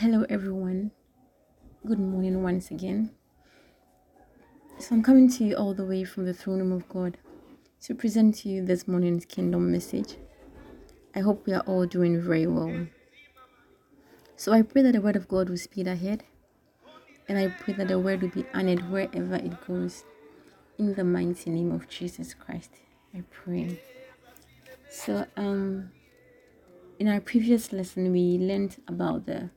Hello everyone, good morning once again. So I'm coming to you all the way from the throne room of God to present to you this morning's kingdom message. I hope we are all doing very well. So I pray that the word of God will speed ahead, and I pray that the word will be honored wherever it goes. In the mighty name of Jesus Christ, I pray. So in our previous lesson, we learned about the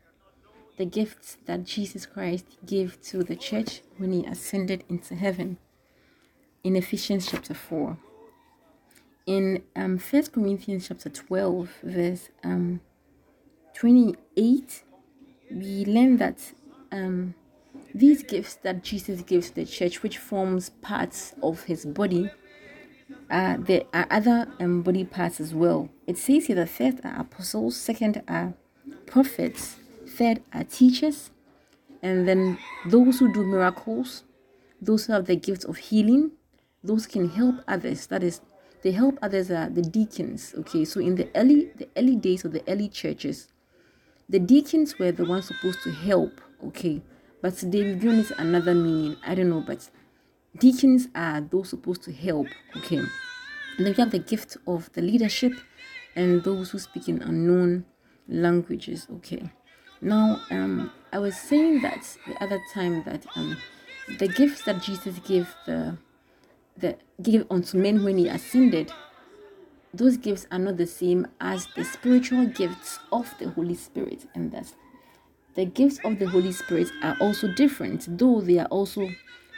gifts that Jesus Christ gave to the church when he ascended into heaven in Ephesians chapter 4. In 1 Corinthians chapter 12 verse 28, we learn that these gifts that Jesus gives to the church, which forms parts of his body, there are other body parts as well. It says here that first are apostles, second are prophets, third are teachers, and then those who do miracles, those who have the gift of healing, those can help others. That is, they help others are the deacons. Okay, so in the early days of the early churches, the deacons were the ones supposed to help. Okay, but today we're giving it another meaning. I don't know, but deacons are those supposed to help. Okay, and then we have the gift of the leadership and those who speak in unknown languages. Okay. Now, I was saying that the other time that the gifts that Jesus gave gave unto men when he ascended, those gifts are not the same as the spiritual gifts of the Holy Spirit, and that the gifts of the Holy Spirit are also different, though they are also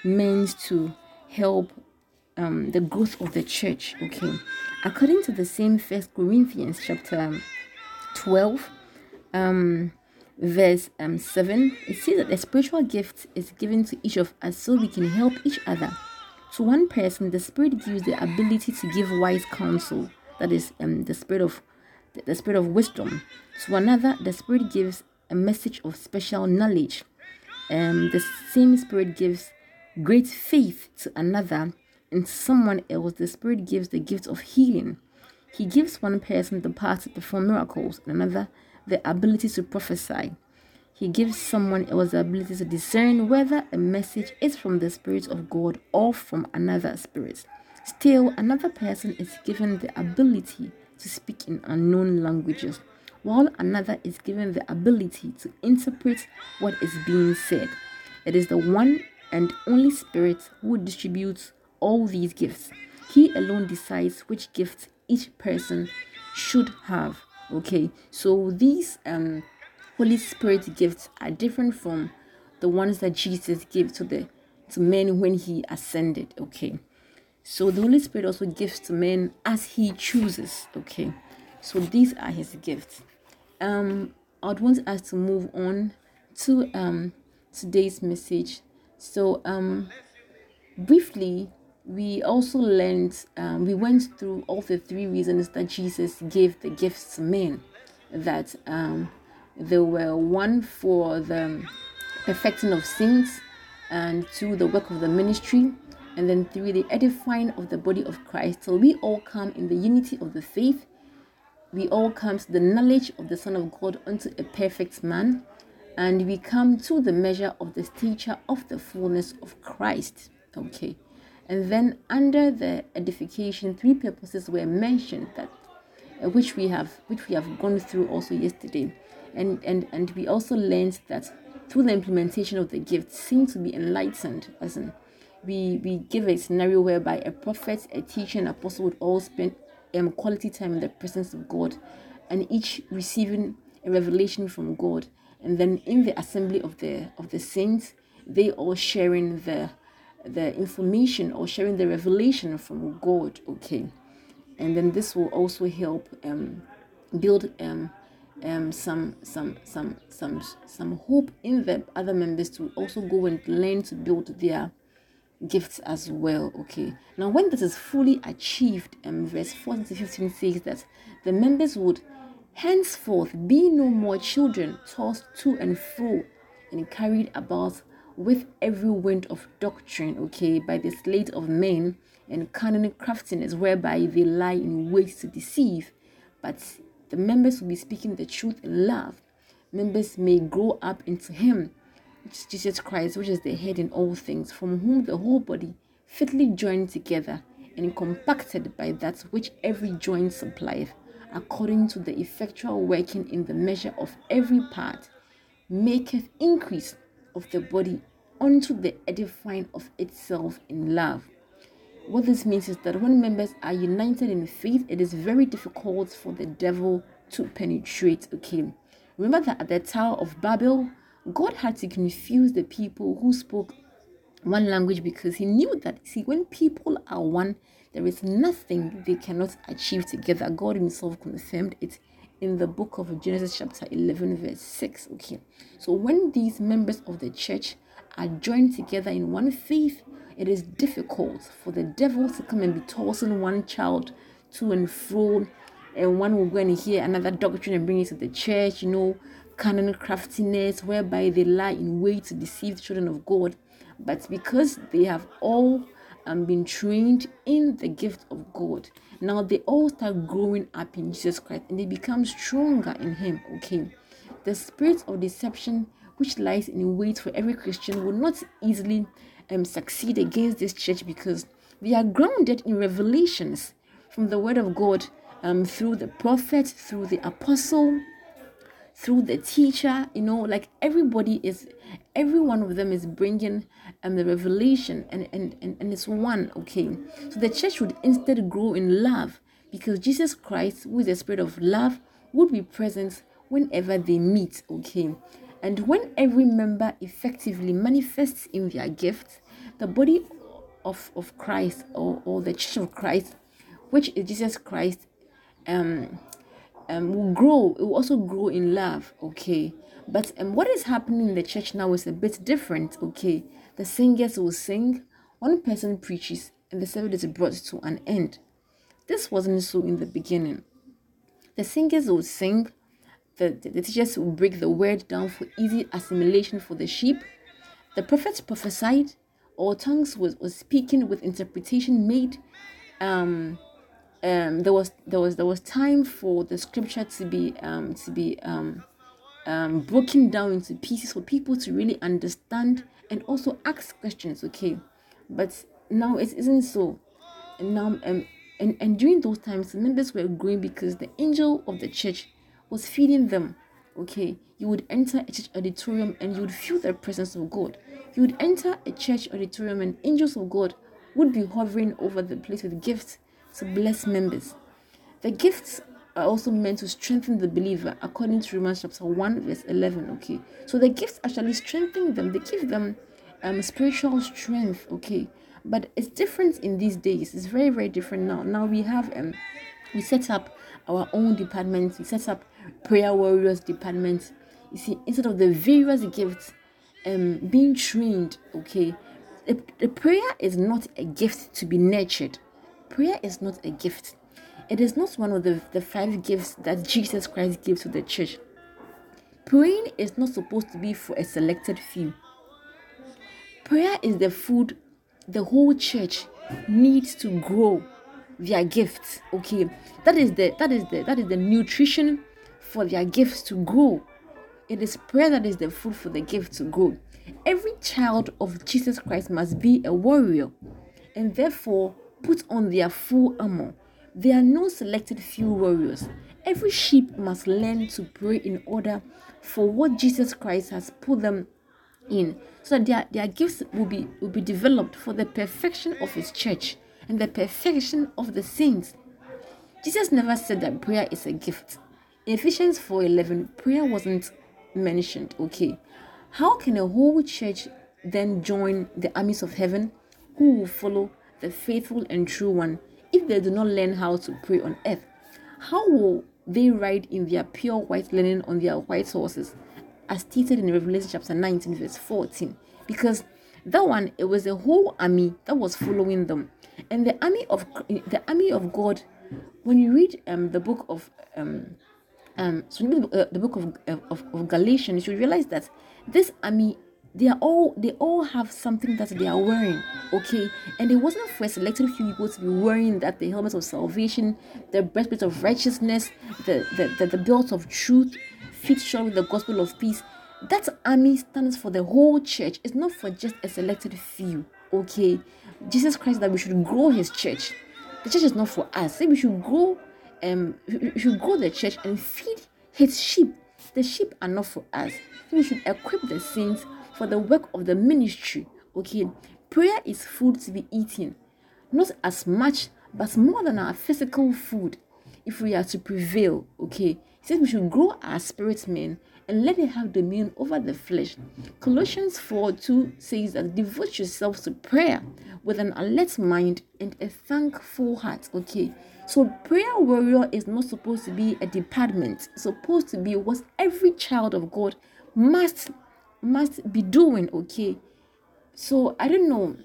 meant to help the growth of the church. Okay, according to the same 1 Corinthians chapter 12. Verse 7, it says that a spiritual gift is given to each of us so we can help each other. To one person, the Spirit gives the ability to give wise counsel. That is the spirit of wisdom. To another, the Spirit gives a message of special knowledge. The same Spirit gives great faith to another, and to someone else, the Spirit gives the gift of healing. He gives one person the power to perform miracles, and another the ability to prophesy. He gives someone else the ability to discern whether a message is from the Spirit of God or from another spirit. Still, another person is given the ability to speak in unknown languages, while another is given the ability to interpret what is being said. It is the one and only Spirit who distributes all these gifts. He alone decides which gift each person should have. Okay, so these Holy Spirit gifts are different from the ones that Jesus gave to men when he ascended. Okay, so the Holy Spirit also gives to men as he chooses. Okay, so these are his gifts. I'd want us to move on to today's message. So briefly, we also learned, we went through all the three reasons that Jesus gave the gifts to men. That they were one for the perfecting of saints, and two, the work of the ministry, and then three, the edifying of the body of Christ. So we all come in the unity of the faith. We all come to the knowledge of the Son of God unto a perfect man, and we come to the measure of the stature of the fullness of Christ. Okay. And then under the edification, three purposes were mentioned that which we have gone through also yesterday, and we also learned that through the implementation of the gift, saints will be enlightened. As in, we give a scenario whereby a prophet, a teacher, an apostle would all spend quality time in the presence of God, and each receiving a revelation from God. And then in the assembly of the saints, they all sharing the information or sharing the revelation from God. Okay, and then this will also help build some hope in the other members to also go and learn to build their gifts as well. Okay, now when this is fully achieved, verse 14 to 15 says that the members would henceforth be no more children tossed to and fro and carried about with every wind of doctrine, okay, by the sleight of men and cunning craftiness, whereby they lie in wait to deceive. But the members will be speaking the truth in love. members may grow up into him, which is Jesus Christ, which is the head in all things, from whom the whole body, fitly joined together and compacted by that which every joint supplieth, according to the effectual working in the measure of every part, maketh increase of the body unto the edifying of itself in love. What this means is that when members are united in faith, it is very difficult for the devil to penetrate. Okay, remember that at the Tower of Babel, God had to confuse the people who spoke one language, because he knew that, see, when people are one, there is nothing they cannot achieve together. God himself confirmed it in the book of Genesis chapter 11 verse 6. Okay, so when these members of the church are joined together in one faith, it is difficult for the devil to come and be tossing one child to and fro, and one will go and hear another doctrine and bring it to the church, you know, canon craftiness, whereby they lie in wait to deceive the children of God. But because they have all been trained in the gift of God, now they all start growing up in Jesus Christ and they become stronger in him. Okay, the spirit of deception which lies in wait for every Christian will not easily succeed against this church, because they are grounded in revelations from the word of God, through the prophet, through the apostle, through the teacher. You know, like every one of them is bringing the revelation, and it's one. Okay, so the church would instead grow in love, because Jesus Christ, with the spirit of love, would be present whenever they meet. Okay, and when every member effectively manifests in their gifts, the body of Christ, or the church of Christ, which is Jesus Christ, will grow. It will also grow in love. Okay, but what is happening in the church now is a bit different. Okay, the singers will sing, one person preaches, and the service is brought to an end. This wasn't so in the beginning. The singers will sing, the teachers will break the word down for easy assimilation for the sheep, the prophets prophesied, or tongues was speaking with interpretation made. There was time for the scripture to be broken down into pieces for people to really understand and also ask questions. Okay, but now it isn't so. And now and during those times, the members were growing because the angel of the church was feeding them. Okay, you would enter a church auditorium and you would feel the presence of God. You would enter a church auditorium and angels of God would be hovering over the place with gifts to bless members. The gifts are also meant to strengthen the believer, according to Romans chapter 1 verse 11. Okay, so the gifts actually strengthen them. They give them spiritual strength. Okay, but it's different in these days. It's very, very different now. Now we have we set up our own departments. We set up prayer warriors departments. You see, instead of the various gifts being trained. Okay, the prayer is not a gift to be nurtured. Prayer is not a gift. It is not one of the five gifts that Jesus Christ gives to the church. Praying is not supposed to be for a selected few. Prayer is the food the whole church needs to grow their gifts. Okay, that is the nutrition for their gifts to grow. It is prayer that is the food for the gift to grow. Every child of Jesus Christ must be a warrior, and therefore put on their full armor. There are no selected few warriors. Every sheep must learn to pray in order for what Jesus Christ has put them in, so that their gifts will be developed for the perfection of his church and the perfection of the saints. Jesus never said that prayer is a gift. In Ephesians 4:11, prayer wasn't mentioned. Okay, how can a whole church then join the armies of heaven, who will follow the faithful and true one, if they do not learn how to pray on earth? How will they ride in their pure white linen on their white horses, as stated in Revelation chapter 19 verse 14? Because that one, it was a whole army that was following them. And the army of God, when you read the book of Galatians, you realize that this army, They all have something that they are wearing. Okay, and it wasn't for a selected few people to be wearing that: the helmet of salvation, the breastplate of righteousness, the belt of truth, featured with the gospel of peace. That army stands for the whole church. It's not for just a selected few. Okay, Jesus Christ, that we should grow his church. The church is not for us. We should grow, the church and feed his sheep. The sheep are not for us. We should equip the saints for the work of the ministry. Okay, prayer is food to be eaten, not as much but more than our physical food, if we are to prevail. Okay, he says we should grow our spirit men and let it have dominion over the flesh. Colossians 4:2 says that devote yourselves to prayer with an alert mind and a thankful heart. Okay, so prayer warrior is not supposed to be a department. It's supposed to be what every child of God must be doing. Okay, so I don't know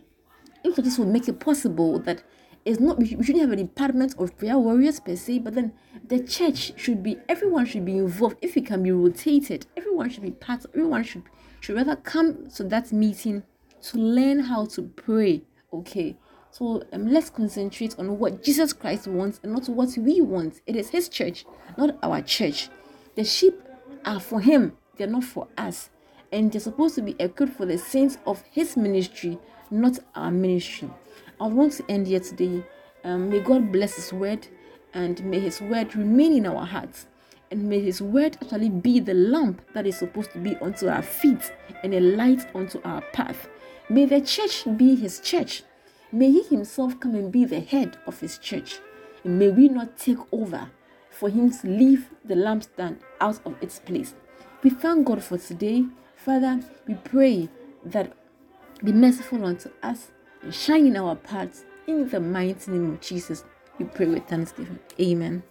if this will make it possible that it's not, we shouldn't have a department of prayer warriors per se, but then the church should be, everyone should be involved. If it can be rotated, everyone should be part, everyone should rather come to that meeting to learn how to pray. Okay, so let's concentrate on what Jesus Christ wants and not what we want. It is his church, not our church. The sheep are for him, they're not for us, and they're supposed to be equipped for the saints of his ministry, not our ministry. I want to end here today. May God bless his word, and may his word remain in our hearts, and may his word actually be the lamp that is supposed to be unto our feet and a light unto our path. May the church be his church. May he himself come and be the head of his church, and may we not take over for him to leave the lampstand out of its place. We thank God for today. Father, we pray that be merciful unto us, shine in our paths, in the mighty name of Jesus. We pray with thanksgiving. Amen.